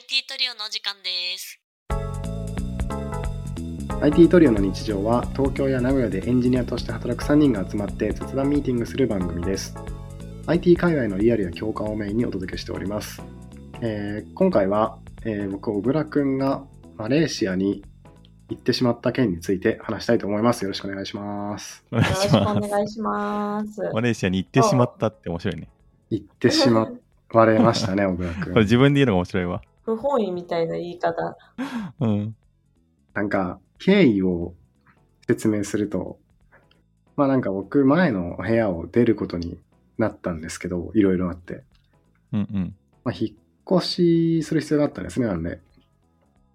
IT トリオのお時間です。 IT トリオの日常は東京や名古屋でエンジニアとして働く3人が集まって雑談ミーティングする番組です。 IT 界隈のリアルや共感をメインにお届けしております。今回は、僕小倉くんがマレーシアに行ってしまった件について話したいと思います。よろしくお願いします。よろしくお願いします。マレーシアに行ってしまったって面白いね。行ってしまわれましたね小倉くん。これ自分で言うのが面白いわ。不本意みたいな言い方。うん。なんか経緯を説明すると、まあなんか僕前の部屋を出ることになったんですけど、いろいろあって、うんうん。まあ引っ越しする必要があったんですね。なんで。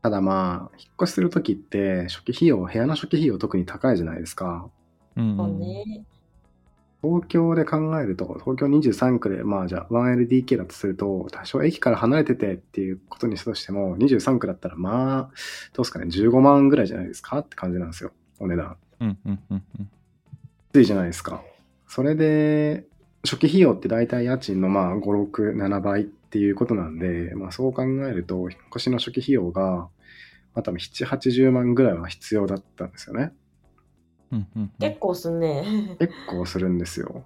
ただまあ引っ越しするときって初期費用、部屋の初期費用特に高いじゃないですか。うん、うん。東京で考えると、東京23区で、まあじゃあ 1LDK だとすると、多少駅から離れててっていうことにしたとしても、23区だったらまあ、どうですかね、15万ぐらいじゃないですかって感じなんですよ、お値段。うんうんうんうん。安いじゃないですか。それで、初期費用って大体家賃のまあ5、6、7倍っていうことなんで、まあそう考えると、引っ越しの初期費用が、まあ多分7、80万ぐらいは必要だったんですよね。うんうんうん、結構すんね。結構するんですよ。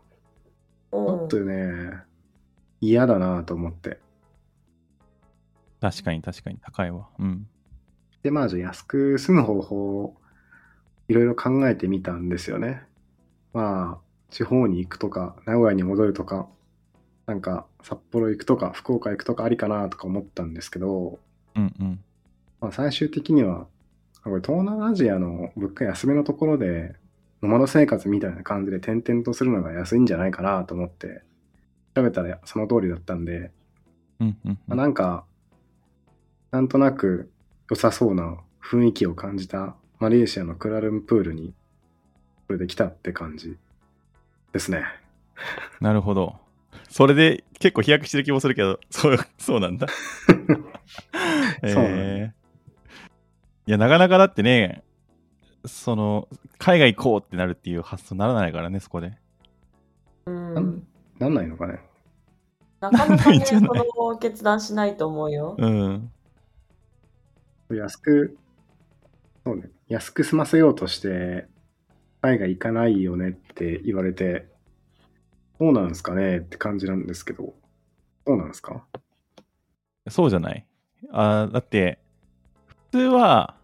もっとね、嫌だなと思って。確かに確かに高いわ。うん。でまあじゃあ安く住む方法をいろいろ考えてみたんですよね。まあ地方に行くとか名古屋に戻るとかなんか札幌行くとか福岡行くとかありかなとか思ったんですけど、うんうん。まあ最終的にはこれ東南アジアの物価安めのところでノマド生活みたいな感じで転々とするのが安いんじゃないかなと思って調べたらその通りだったんで、うんうんうん、まあ、なんかなんとなく良さそうな雰囲気を感じたマレーシアのクアラルンプールにこれで来たって感じですね。なるほど。それで結構飛躍してる気もするけどそうなんだ。そうなんだ。いやなかなかだってね、その海外行こうってなるっていう発想にならないからね、そこで。なんないのかね。なかなかね、その決断しないと思うよ。うん。そうね、安く済ませようとして海外行かないよねって言われて、そうなんですかねって感じなんですけど、そうなんですか？そうじゃない。だって普通は。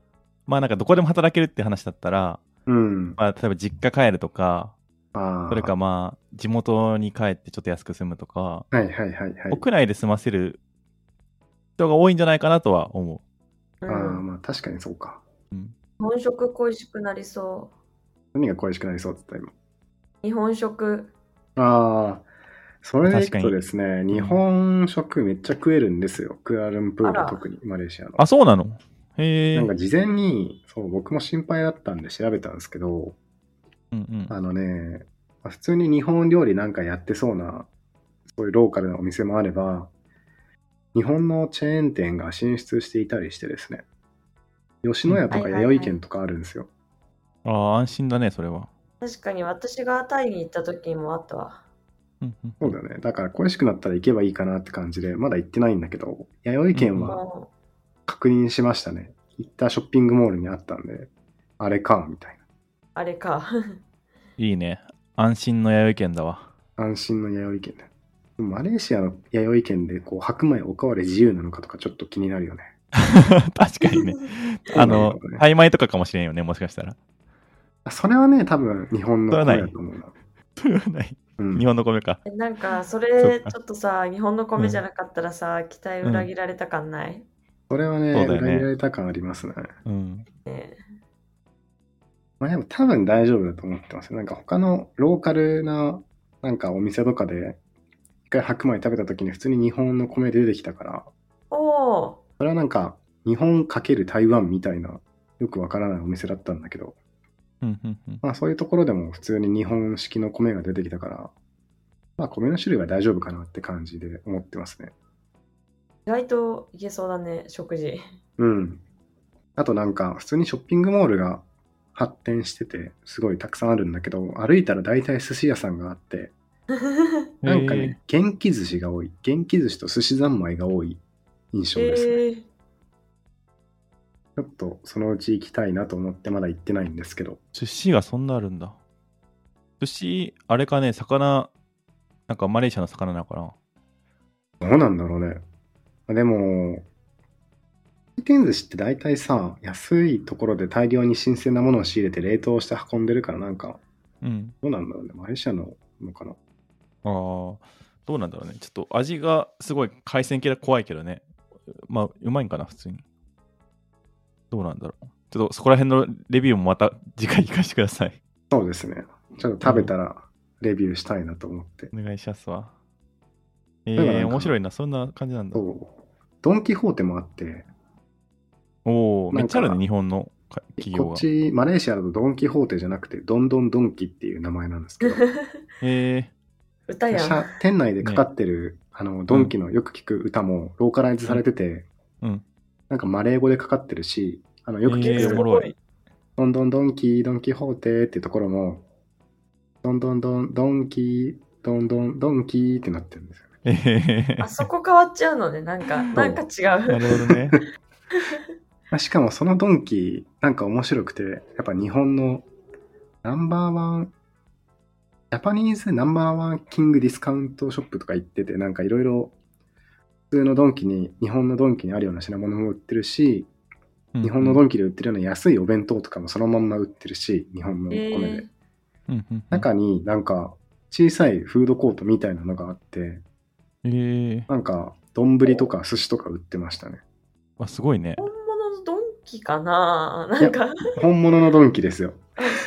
まあなんかどこでも働けるって話だったら、うん、まあ例えば実家帰るとか、それかまあ地元に帰ってちょっと安く住むとか、はいはいはいはい、国内で済ませる人が多いんじゃないかなとは思う。まあ確かにそうか。うん、日本食恋しくなりそう。何が恋しくなりそうって言った今。日本食。それでいくとですね、日本食めっちゃ食えるんですよ。クアラルンプール特にマレーシアの。あ、そうなの。なんか事前に僕も心配だったんで調べたんですけど、うんうん、普通に日本料理なんかやってそうなそういうローカルなお店もあれば、日本のチェーン店が進出していたりしてですね、吉野家とか弥生県とかあるんですよ。はいはいはい、安心だねそれは。確かに私がタイに行った時もあったわ。そうだよね。だから恋しくなったら行けばいいかなって感じでまだ行ってないんだけど、弥生県は、うん確認しましたね。行ったショッピングモールにあったんで、あれかみたいな。あれか。いいね。安心の弥生県だわ。安心の弥生県だ。マレーシアの弥生県で白米おかわり自由なのかとかちょっと気になるよね。確かにね。曖昧とかかもしれんよね、もしかしたら。それはね、多分日本の米だと思うな。それはない。うん、日本の米か。なんかそれちょっとさ、日本の米じゃなかったらさ、期待裏切られた感ない。うんそれはね、裏切られた感ありますね。うん。まあでも多分大丈夫だと思ってます。なんか他のローカルななんかお店とかで一回白米食べた時に普通に日本の米出てきたから。それはなんか日本×台湾みたいなよくわからないお店だったんだけど。まあそういうところでも普通に日本式の米が出てきたから、まあ米の種類は大丈夫かなって感じで思ってますね。意外といけそうだね、食事。うん。あとなんか、普通にショッピングモールが発展してて、すごいたくさんあるんだけど、歩いたら大体寿司屋さんがあって、なんかね、元気寿司が多い。元気寿司と寿司三昧が多い印象ですね、ちょっとそのうち行きたいなと思ってまだ行ってないんですけど。寿司がそんなあるんだ。寿司あれかね、魚なんかマレーシアの魚なのかな。どうなんだろうね。でも回転寿司って大体さ、安いところで大量に新鮮なものを仕入れて冷凍して運んでるから、なんか、うん、どうなんだろうね。マレーシアののかな。ああ、どうなんだろうね。ちょっと味がすごい海鮮系で怖いけどね。まあうまいんかな普通に。どうなんだろう。ちょっとそこら辺のレビューもまた次回聞かせてください。そうですね。ちょっと食べたらレビューしたいなと思って。お願いしますわ。面白いな。そんな感じなんだ。ドン・キホーテもあって。おお、めっちゃあるね、日本の企業が。こっちマレーシアだとドン・キホーテじゃなくてドンドンドンキっていう名前なんですけど。歌や店内でかかってる、ね、あのドンキのよく聞く歌もローカライズされてて、うん、なんかマレー語でかかってるし、あのよく聞く、ドンドンドンキドン・キホーテっていうところもドンドンドンドンキドンドンドンキってなってるんですよね。あそこ変わっちゃうのね、なんか違う。なるほどね。しかもそのドンキなんか面白くて、やっぱ日本のナンバーワンジャパニーズナンバーワンキングディスカウントショップとか行ってて、なんかいろいろ普通のドンキに、日本のドンキにあるような品物も売ってるし、日本のドンキで売ってるような安いお弁当とかもそのまんま売ってるし、日本のお米で、中になんか小さいフードコートみたいなのがあって、なんか丼とか寿司とか売ってましたね。あ、すごいね。かな、なんか本物のドンキですよ。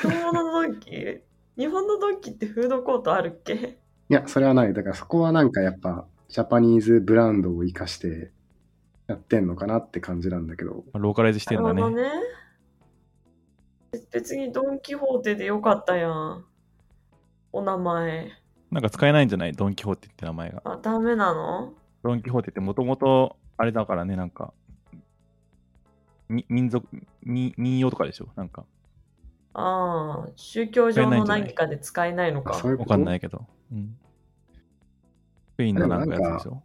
本物のドンキ。日本のドンキってフードコートあるっけ？いや、それはない。だからそこはなんかやっぱジャパニーズブランドを生かしてやってんのかなって感じなんだけど。ローカライズしてんだね。別にドンキホーテでよかったやん。お名前。なんか使えないんじゃない？ドンキホーテって名前が。あ、ダメなの？ドンキホーテってもともとあれだからね、なんか。民謡とかでしょ、なんか。ああ、宗教上の何かで使えないのか。わかんないけど。うん。スペインのなんかやつでしょ。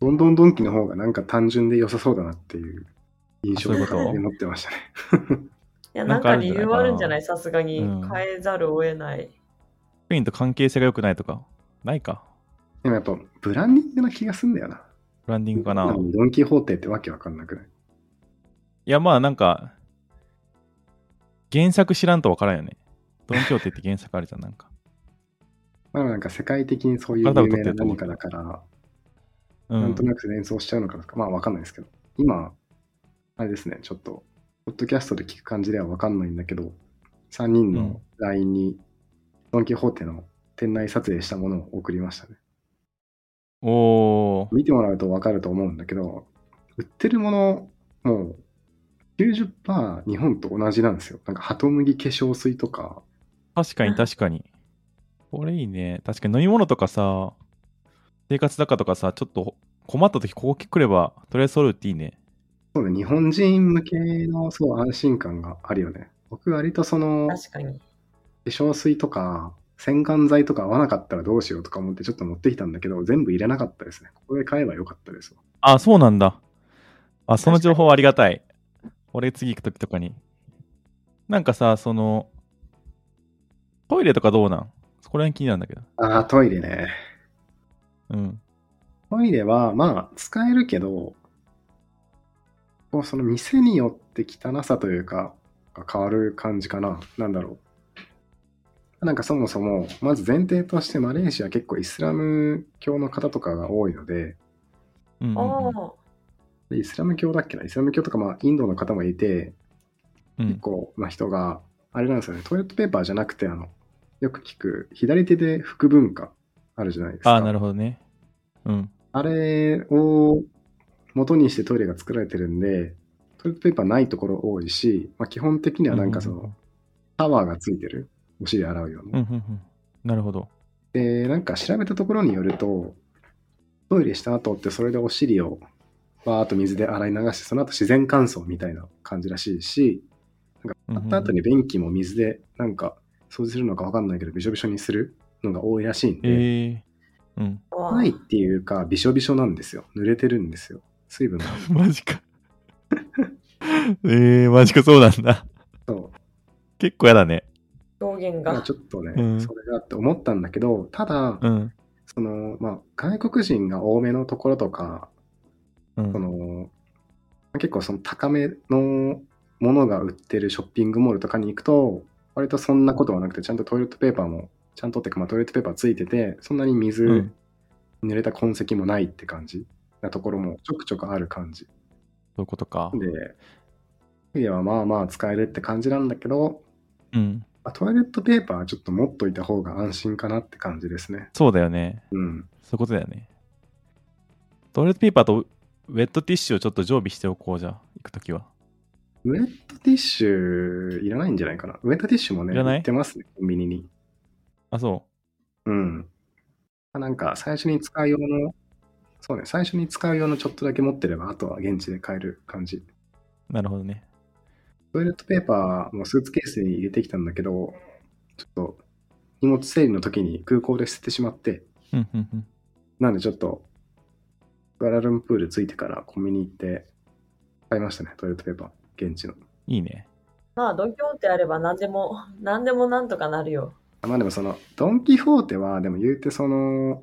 どんどんドンキの方がなんか単純で良さそうだなっていう印象を持ってましたね。いや、なんか理由はあるんじゃない、さすがに。変えざるを得ない。スペインと関係性が良くないとか、ないか。でもやっぱブランディングな気がすんだよな。ブランディングかな。ドンキホーテってわけわかんなくない？いや、まあなんか原作知らんとわからんよね。ドン・キホーテって原作あるじゃん、なんか。まあなんか世界的にそういう有名な何かだから、なんとなく連想しちゃうのかとか、まあわかんないですけど。今、あれですね、ちょっと、ポッドキャストで聞く感じではわかんないんだけど、3人の LINE にドン・キホーテの店内撮影したものを送りましたね。おー。見てもらうとわかると思うんだけど、売ってるもの、もう、90% 日本と同じなんですよ。なんか、鳩麦化粧水とか。確かに、確かに。これいいね。確かに、飲み物とかさ、生活雑貨とかさ、ちょっと困ったとき、ここ来れば、とりあえず揃うっていいね。そうね、日本人向けの、すごい安心感があるよね。僕、割とその、確かに。化粧水とか、洗顔剤とか合わなかったらどうしようとか思って、ちょっと持ってきたんだけど、全部入れなかったですね。ここで買えばよかったです。あ、そうなんだ。あ、その情報ありがたい。俺次行くときとかに。なんかさ、その、トイレとかどうなん？そこら辺気になるんだけど。ああ、トイレね。うん。トイレは、まあ、使えるけど、こうその店によって汚さというか、変わる感じかな。なんだろう。なんかそもそも、まず前提としてマレーシア結構イスラム教の方とかが多いので、イスラム教だっけな、イスラム教とか、まあインドの方もいて、結構な人が、あれなんですよね、トイレットペーパーじゃなくて、あの、よく聞く、左手で拭く文化あるじゃないですか。ああ、なるほどね。うん。あれを元にしてトイレが作られてるんで、トイレットペーパーないところ多いし、まあ、基本的にはなんかその、タワーがついてる、お尻洗うような。なるほど。で、なんか調べたところによると、トイレした後ってそれでお尻を、バーっと水で洗い流して、その後自然乾燥みたいな感じらしいし、なんか洗った後に便器も水でなんか掃除するのか分かんないけど、びしょびしょにするのが多いらしいんで、ないっていうかびしょびしょなんですよ。濡れてるんですよ。水分がマジかマジかそうなんだそう結構やだね表現がちょっとね、うん、それだって思ったんだけどただ、うんそのまあ、外国人が多めのところとか、うん、その結構その高めのものが売ってるショッピングモールとかに行くと割とそんなことはなくてちゃんとトイレットペーパーもちゃんとってか、まあ、トイレットペーパーついててそんなに水、うん、濡れた痕跡もないって感じなところもちょくちょくある感じそういうことかでトイレはまあまあ使えるって感じなんだけど、うん、トイレットペーパーはちょっと持っといた方が安心かなって感じですねそうだよねうんそういうことだよねトイレットペーパーとウェットティッシュをちょっと常備しておこうじゃ行くときはウェットティッシュいらないんじゃないかなウェットティッシュもね売ってますねコンビニにあそううんなんか最初に使う用のそうね最初に使う用のちょっとだけ持ってればあとは現地で買える感じなるほどねトイレットペーパーもスーツケースに入れてきたんだけどちょっと荷物整理の時に空港で捨ててしまってなんでちょっとガラルンプール着いてからコンビニ行って買いましたねトイレットペーパー現地のいいねまあドンキホーテあれば何でもなんとかなるよまあでもそのドンキホーテはでも言うてその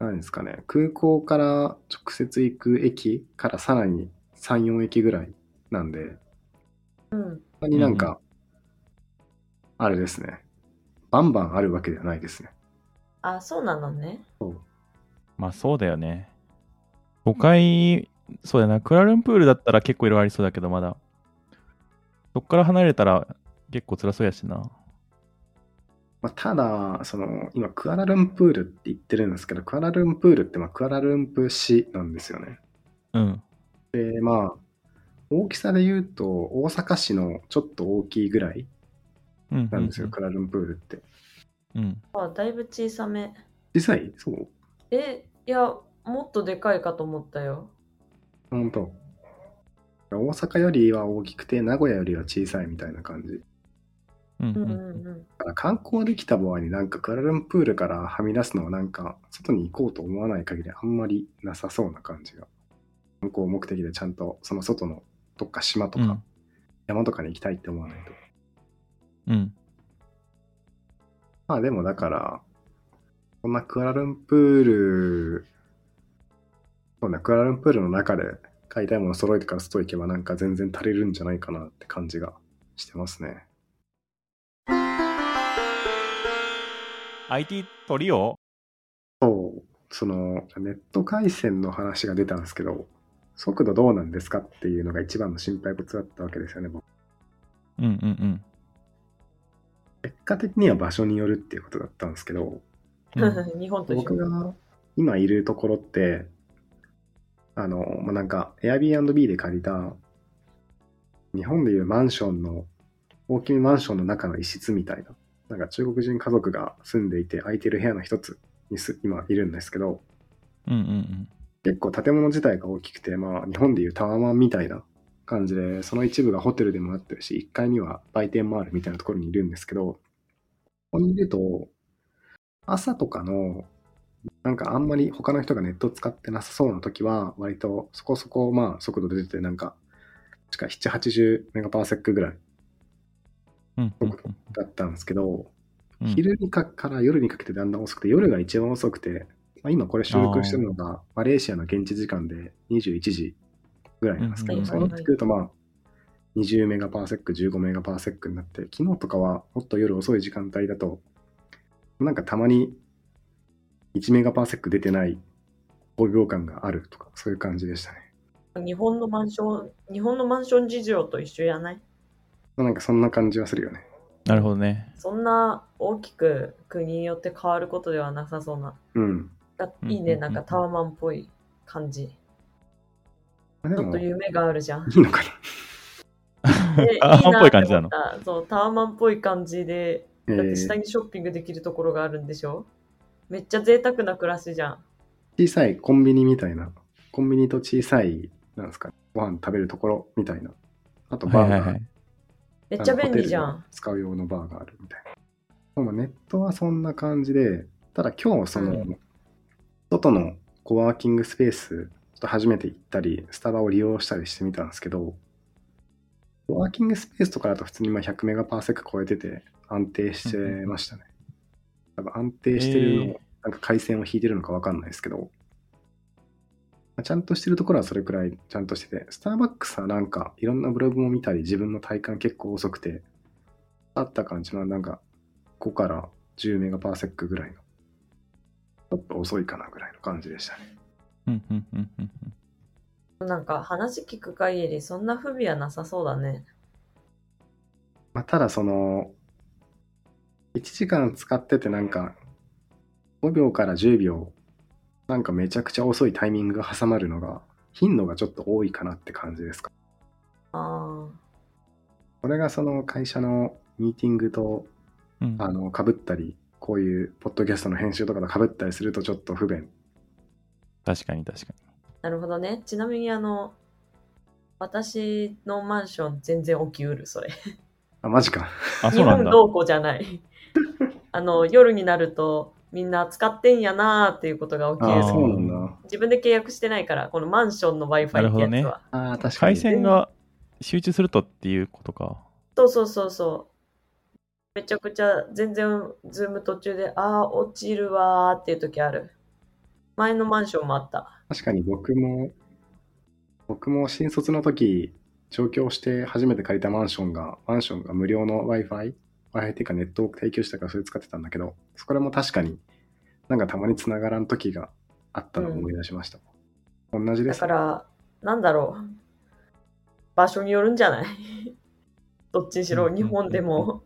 何ですかね空港から直接行く駅からさらに 3,4 駅ぐらいなんで、うん、他になんか、うん、あれですねバンバンあるわけではないですねあそうなのねそうまあそうだよね都会そうだなクラルンプールだったら結構いろいろありそうだけどまだそっから離れたら結構辛そうやしなまあ、ただその今クアラルンプールって言ってるんですけどクアラルンプールってまあクアラルンプ市なんですよね、うん、でまあ大きさで言うと大阪市のちょっと大きいぐらいなんですよ、うんうんうん、クアラルンプールって、うん、あだいぶ小さめ小さいそういやもっとでかいかと思ったよほんと大阪よりは大きくて名古屋よりは小さいみたいな感じうんうんうん、だから観光できた場合になんかクアラルンプールからはみ出すのはなんか外に行こうと思わない限りあんまりなさそうな感じが観光目的でちゃんとその外のどっか島とか山とかに行きたいって思わないとうんまあでもだからこんなクアラルンプールの中で買いたいもの揃えてから外行けばなんか全然足りるんじゃないかなって感じがしてますねIT トリオ？そう、そのネット回線の話が出たんですけど、速度どうなんですかっていうのが一番の心配事だったわけですよね、僕。うんうんうん。結果的には場所によるっていうことだったんですけど、うん、日本と一緒。僕が今いるところって、まあ、なんか Airbnb で借りた、日本でいうマンションの、大きめマンションの中の一室みたいな。なんか中国人家族が住んでいて空いてる部屋の一つに今いるんですけど、うんうんうん、結構建物自体が大きくて、まあ、日本でいうタワマンみたいな感じでその一部がホテルでもなってるし1階には売店もあるみたいなところにいるんですけど、ここにいると朝とかのなんかあんまり他の人がネット使ってなさそうな時は割とそこそこまあ速度出ててなんか確か 7,80 メガパーセックぐらいだったんですけど、うん、昼にから夜にかけてだんだん遅くて、夜が一番遅くて、まあ、今これ収録してるのがマレーシアの現地時間で21時ぐらいなんですけど、うん、そうなってくるとまあ20メガパーセック15メガパーセックになって、昨日とかはもっと夜遅い時間帯だとなんかたまに1メガパーセック出てない5秒間があるとか、そういう感じでしたね。日本のマンション事情と一緒やない？なんかそんな感じはするよね。なるほどね。そんな大きく国によって変わることではなさそうな。うん。いいね、なんかタワマンっぽい感じ。ちょっと夢があるじゃん。いいのかな。タワマンっぽい感じなの。そう、タワマンっぽい感じで、だって下にショッピングできるところがあるんでしょ。めっちゃ贅沢な暮らしじゃん。小さいコンビニみたいな。コンビニと小さい、なんですか、ご飯食べるところみたいな。あとバーガー。はいはい、めっちゃ便利じゃん。使う用のバーがあるみたいな。でもネットはそんな感じで、ただ今日その、外のコワーキングスペース、っと初めて行ったりスタバを利用したりしてみたんですけど、ワーキングスペースとかだと普通に100メガパーセック超えてて安定してましたね。多分安定してるの、なんか回線を引いてるのか分かんないですけど、ちゃんとしてるところはそれくらいちゃんとしてて、スターバックスはなんかいろんなブログも見たり自分の体感結構遅くて、あった感じのなんか5から10メガパーセックぐらいの、ちょっと遅いかなぐらいの感じでしたね。なんか話聞く限りそんな不備はなさそうだね。まあ、ただその1時間使っててなんか5秒から10秒なんかめちゃくちゃ遅いタイミングが挟まるのが頻度がちょっと多いかなって感じですか。ああ。これがその会社のミーティングと、かぶったりこういうポッドキャストの編集とかとかぶったりするとちょっと不便。確かに確かに。なるほどね。ちなみに私のマンション全然起きうるそれ。あ、マジか。あ、そうなんだ。2分どうこうじゃない。夜になるとみんな使ってんやなーっていうことが起きる。あ、そうなんだ。自分で契約してないからこのマンションの Wi-Fi ってやつは。ね、あ、確かに。回線が集中するとっていうことか。そうそうそうそう。めちゃくちゃ全然ズーム途中で落ちるわーっていう時ある。前のマンションもあった。確かに僕も新卒の時上京して初めて借りたマンションが無料の Wi-Fi っていうかネットを提供したからそれ使ってたんだけど、そこらも確かになんかたまに繋がらん時があったのを思い出しました。うん、同じです、ね。だからなんだろう、場所によるんじゃない？どっちにしろ日本でも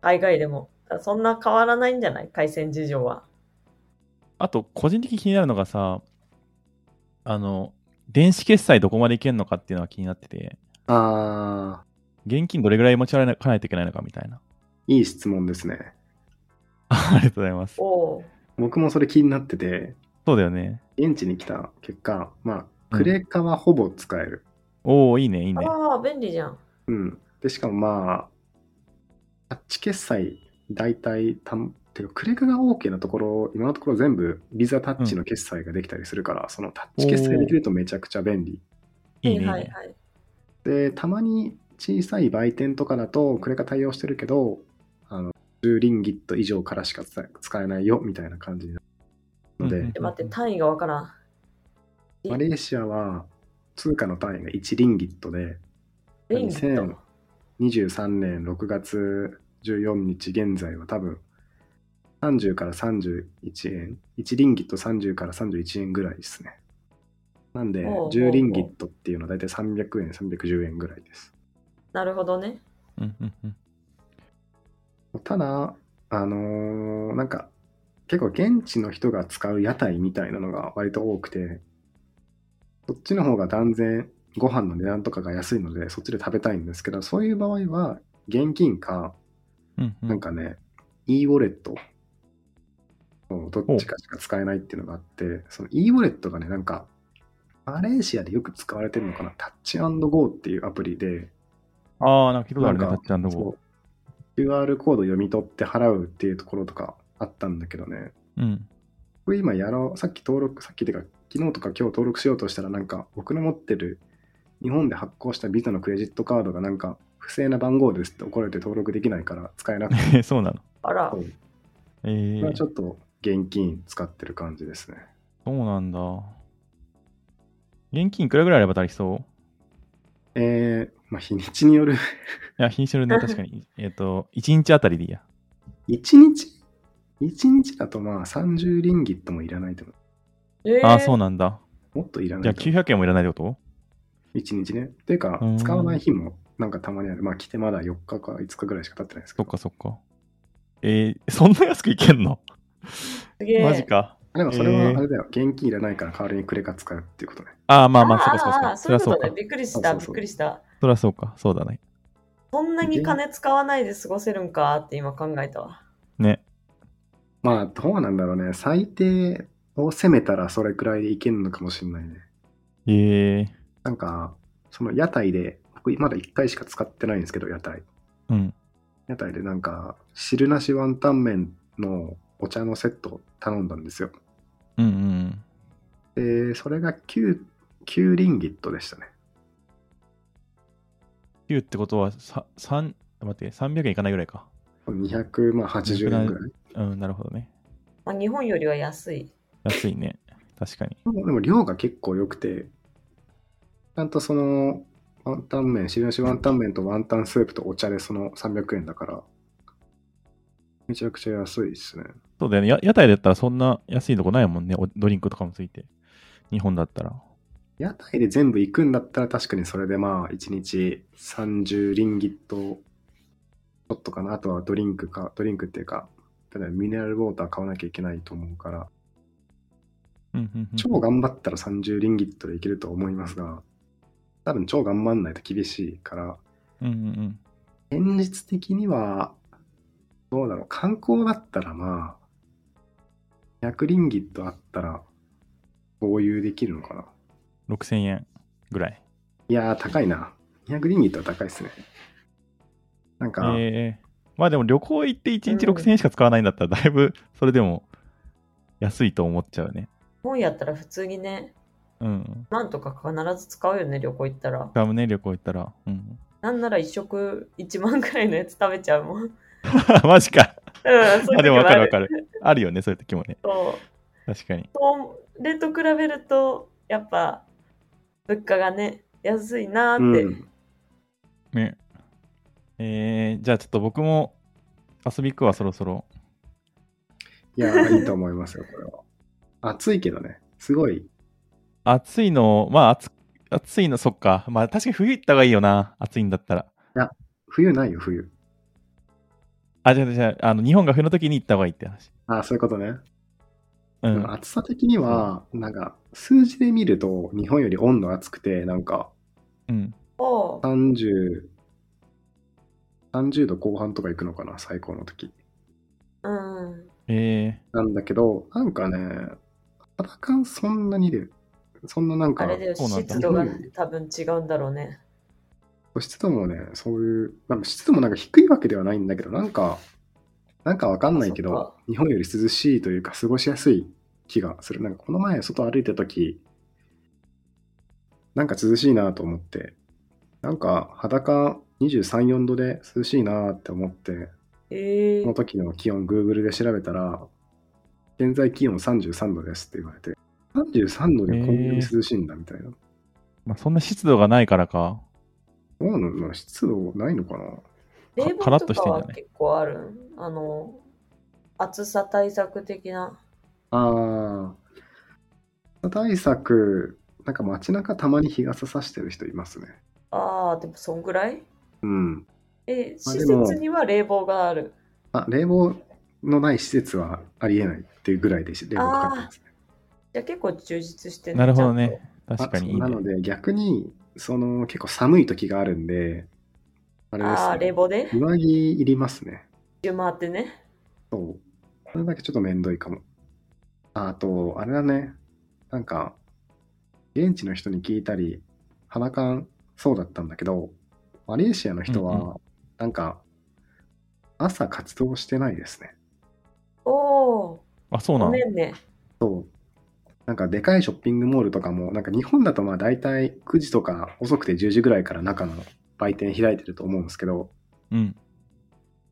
海外でもそんな変わらないんじゃない？回線事情は。あと個人的に気になるのがさ、電子決済どこまでいけるのかっていうのは気になってて、現金どれぐらい持ち歩かないといけないのかみたいな。いい質問ですね。ありがとうございます。僕もそれ気になってて、そうだよね。現地に来た結果、まあクレカはほぼ使える。いいねいいね。ああ、便利じゃん。うん。でしかもまあタッチ決済大体てかクレカが OK なところ、今のところ全部ビザタッチの決済ができたりするから、そのタッチ決済できるとめちゃくちゃ便利。いいね、はいはい。で、たまに小さい売店とかだとクレカ対応してるけど、10リンギット以上からしか使えないよみたいな感じなので。待って、単位がわからん。マレーシアは通貨の単位が1リンギットで、2023年6月14日現在は多分、30から31円、1リンギット30から31円ぐらいですね。なんで10リンギットっていうのはだいたい300円、310円ぐらいです。なるほどね。ただ、なんか結構現地の人が使う屋台みたいなのが割と多くて、そっちの方が断然ご飯の値段とかが安いのでそっちで食べたいんですけど、そういう場合は現金か、なんかね、e ウォレットどっちかしか使えないっていうのがあって、その e ウォレットがね、なんかマレーシアでよく使われてるのかな、タッチ&ゴーっていうアプリで、なんか聞いたことあるね、タッチ&ゴー。QR コード読み取って払うっていうところとかあったんだけどね、これ今昨日とか今日登録しようとしたら、なんか僕の持ってる日本で発行したビザのクレジットカードがなんか不正な番号ですって怒られて登録できないから使えなくて。そうなの。あら。これはちょっと現金使ってる感じですね。そうなんだ。現金いくらぐらいあれば足りそう？まあ日にちによる。いや、日にちによるね、確かに。1日あたりでいいや。1日だとまあ30リンギットもいらないと思う。そうなんだ。もっといらない。じゃあ900円もいらないってこと？ 1 日ね。っていうか、使わない日もなんかたまにある。まあ来てまだ4日か5日ぐらいしか経ってないですけど。そっかそっか。そんな安くいけんの？すげえ。マジか。でもそれはあれだよ、現金いらないから代わりにクレカ使うっていうことね。まあまあ、そうか。びっくりした、びっくりした。そりゃそうか、そうだね。そんなに金使わないで過ごせるんかって今考えたわ。ね。まあ、どうなんだろうね。最低を攻めたらそれくらいでいけるのかもしれないね。なんか、その屋台で、僕まだ1回しか使ってないんですけど、屋台。屋台でなんか、汁なしワンタン麺のお茶のセットを頼んだんですよ。それが9リンギットでしたね。9ってことは300円いかないぐらいか。280円ぐらい。うん、なるほどね。日本よりは安い。安いね。確かに。でも量が結構良くて、ちゃんとそのワンタン麺、汁なしワンタン麺とワンタンスープとお茶でその300円だから、めちゃくちゃ安いですね。そうだよね。屋台だったらそんな安いとこないもんね。ドリンクとかもついて。日本だったら。屋台で全部行くんだったら確かにそれでまあ1日30リンギットちょっとかな。あとはドリンクっていうか、ただミネラルウォーター買わなきゃいけないと思うから、うんうんうん、超頑張ったら30リンギットでいけると思いますが、多分超頑張んないと厳しいから、うんうんうん、現実的にはどうだろう。観光だったらまあ100リンギットあったら合流できるのかな。6000円ぐらい。いやー高いな。200リンギットは高いっすね。なんか、まあでも旅行行って1日6000円しか使わないんだったらだいぶそれでも安いと思っちゃうね。本やったら普通にね、うん、なんとか必ず使うよね旅行行ったら。使うね旅行行ったら、うん、なんなら1食1万くらいのやつ食べちゃうもん。マジか。うん、そういう時もある。でも分かる分かる。あるよねそういう時もね。そう確かに。それと比べるとやっぱ物価がね安いなーって、うん、ねじゃあちょっと僕も遊び行くわそろそろ。いやいいと思いますよこれは。暑いけどねすごい暑いの。まあ 暑いのそっか。まあ確かに冬行った方がいいよな暑いんだったら。いや冬ないよ冬。あじゃあ、日本が冬の時に行った方がいいって話。あそういうことね。うん、暑さ的には、なんか、数字で見ると、日本より温度暑くて、なんか、30度後半とかいくのかな、最高の時。うん。なんだけど、なんかね、肌感そんなにで、そんななんか、あれだよ、湿度が多分違うんだろうね。湿度もね、そういう、湿度もなんか低いわけではないんだけど、なんかわかんないけど、日本より涼しいというか過ごしやすい気がする。なんかこの前外歩いたとき、なんか涼しいなと思って、なんか裸23、4度で涼しいなって思って、その時の気温 Google で調べたら、現在気温33度ですって言われて、33度でこんなに涼しいんだみたいな。まあ、そんな湿度がないからか。そうなの？湿度ないのかな。冷房とかは結構ある、暑さ対策的な。ああ、対策、なんか街中たまに日傘さしてる人いますね。ああ、でもそんぐらい？うん。施設には冷房がある。あ、冷房のない施設はありえないっていうぐらいで冷房かかってますね。じゃあ結構充実してる。なるほどね。確かにいいね。なので逆にその結構寒い時があるんで。あ冷房で上着いりますね。回ってね。そう。それだけちょっとめんどいかも。あと、あれだね。なんか、現地の人に聞いたり、肌感そうだったんだけど、マレーシアの人は、なんか、朝活動してないですね。おー。あ、そうなの？ごめんね。そう。なんか、でかいショッピングモールとかも、なんか日本だとまあ大体9時とか遅くて10時ぐらいから中の売店開いてると思うんですけど、うん、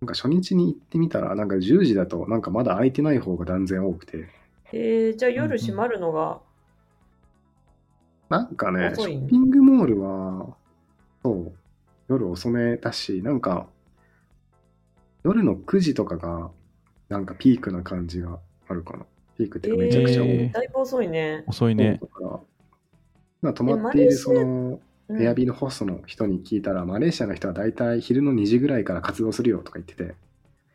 なんか初日に行ってみたらなんか10時だとなんかまだ空いてない方が断然多くて、じゃあ夜閉まるのが、なんかねショッピングモールはそう夜遅めだし、なんか夜の9時とかがなんかピークな感じがあるかな。ピークっていうかめちゃくちゃ多い、だいぶ遅いね。遅いね。今泊まっているそのAirbnbのホストの人に聞いたら、マレーシアの人はだいたい昼の2時ぐらいから活動するよとか言ってて、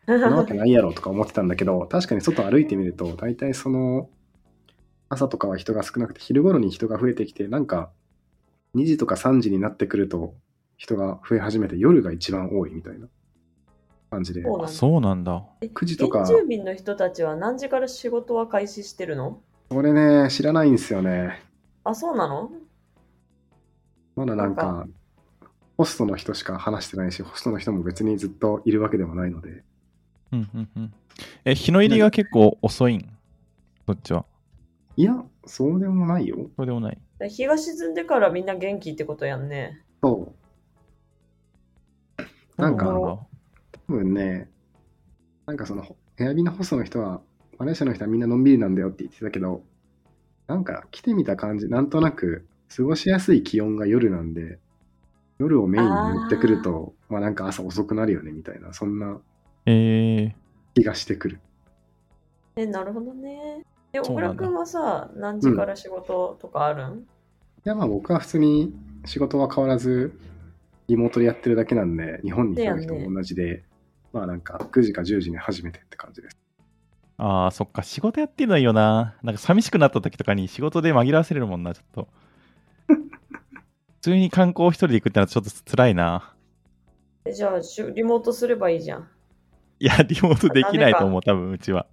そんなわけないやろとか思ってたんだけど、確かに外歩いてみるとだいたいその朝とかは人が少なくて昼頃に人が増えてきて、なんか2時とか3時になってくると人が増え始めて夜が一番多いみたいな感じで。そうなんだ。9時とか。住民の人たちは何時から仕事は開始してるの？俺ね知らないんですよね。あ、そうなの？まだなんかホストの人しか話してないし、ホストの人も別にずっといるわけでもないので、うんうんうん、日の入りが結構遅いん？どっちは？いやそうでもないよ。そうでもない。日が沈んでからみんな元気ってことやんね。そう。なんか、多分ね、なんかその、エアビのホストの人は、マレーシアの人はみんなのんびりなんだよって言ってたけど、なんか来てみた感じ、なんとなく過ごしやすい気温が夜なんで、夜をメインに持ってくると、まあなんか朝遅くなるよねみたいな、そんな気がしてくる。なるほどね。で、小倉君はさ、何時から仕事とかあるん？いや、まあ僕は普通に仕事は変わらずリモートでやってるだけなんで、日本に来る人も同じで、ね、まあなんか9時か10時に始めてって感じです。ああ、そっか、仕事やってるのいいよな。なんか寂しくなった時とかに仕事で紛らわせれるもんな、ちょっと。普通に観光一人で行くってのはちょっと辛いな。じゃあリモートすればいいじゃん。いや、リモートできないと思う、多分うちは。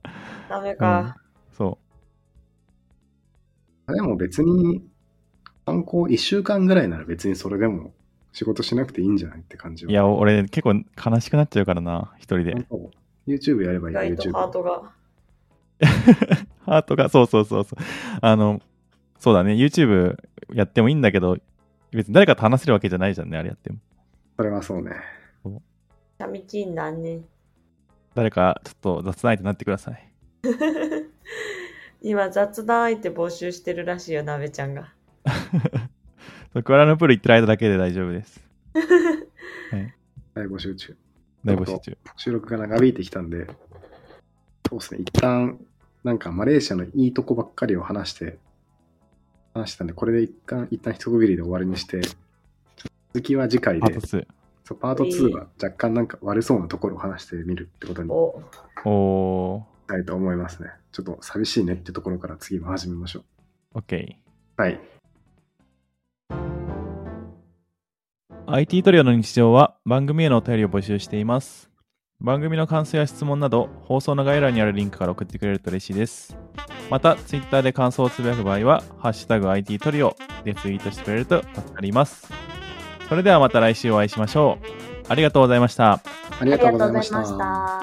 ダメか。うん、そう。でも別に観光1週間ぐらいなら別にそれでも仕事しなくていいんじゃないって感じは。いや、俺結構悲しくなっちゃうからな、一人で。YouTube やればいい。YouTube。ハートが。ハートが、そうそうそうそう。そうだね、YouTube やってもいいんだけど、別に誰かと話せるわけじゃないじゃんね、あれやっても。それはそうね。サミチンだね。誰かちょっと雑談相手になってください。今雑談相手募集してるらしいよ、なべちゃんが。クアラルンプール行ってる間だけで大丈夫です。はい、大募集中。大募集中。収録が長引いてきたんで、そうですね、一旦なんかマレーシアのいいとこばっかりを話したんで、これで一旦一区切りで終わりにして、続きは次回で、パート2は若干なんか悪そうなところを話してみるってことにしたいと思いますね。ちょっと寂しいねってところから次も始めましょう。OK。はい。IT トリオの日常は番組へのお便りを募集しています。番組の感想や質問など、放送の概要欄にあるリンクから送ってくれると嬉しいです。また、Twitter で感想をつぶやく場合は、ハッシュタグ IT トリオでツイートしてくれると助かります。それではまた来週お会いしましょう。ありがとうございました。ありがとうございました。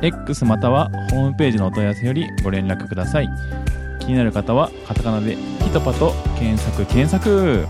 X またはホームページのお問い合わせよりご連絡ください。気になる方はカタカナでピトパと検索。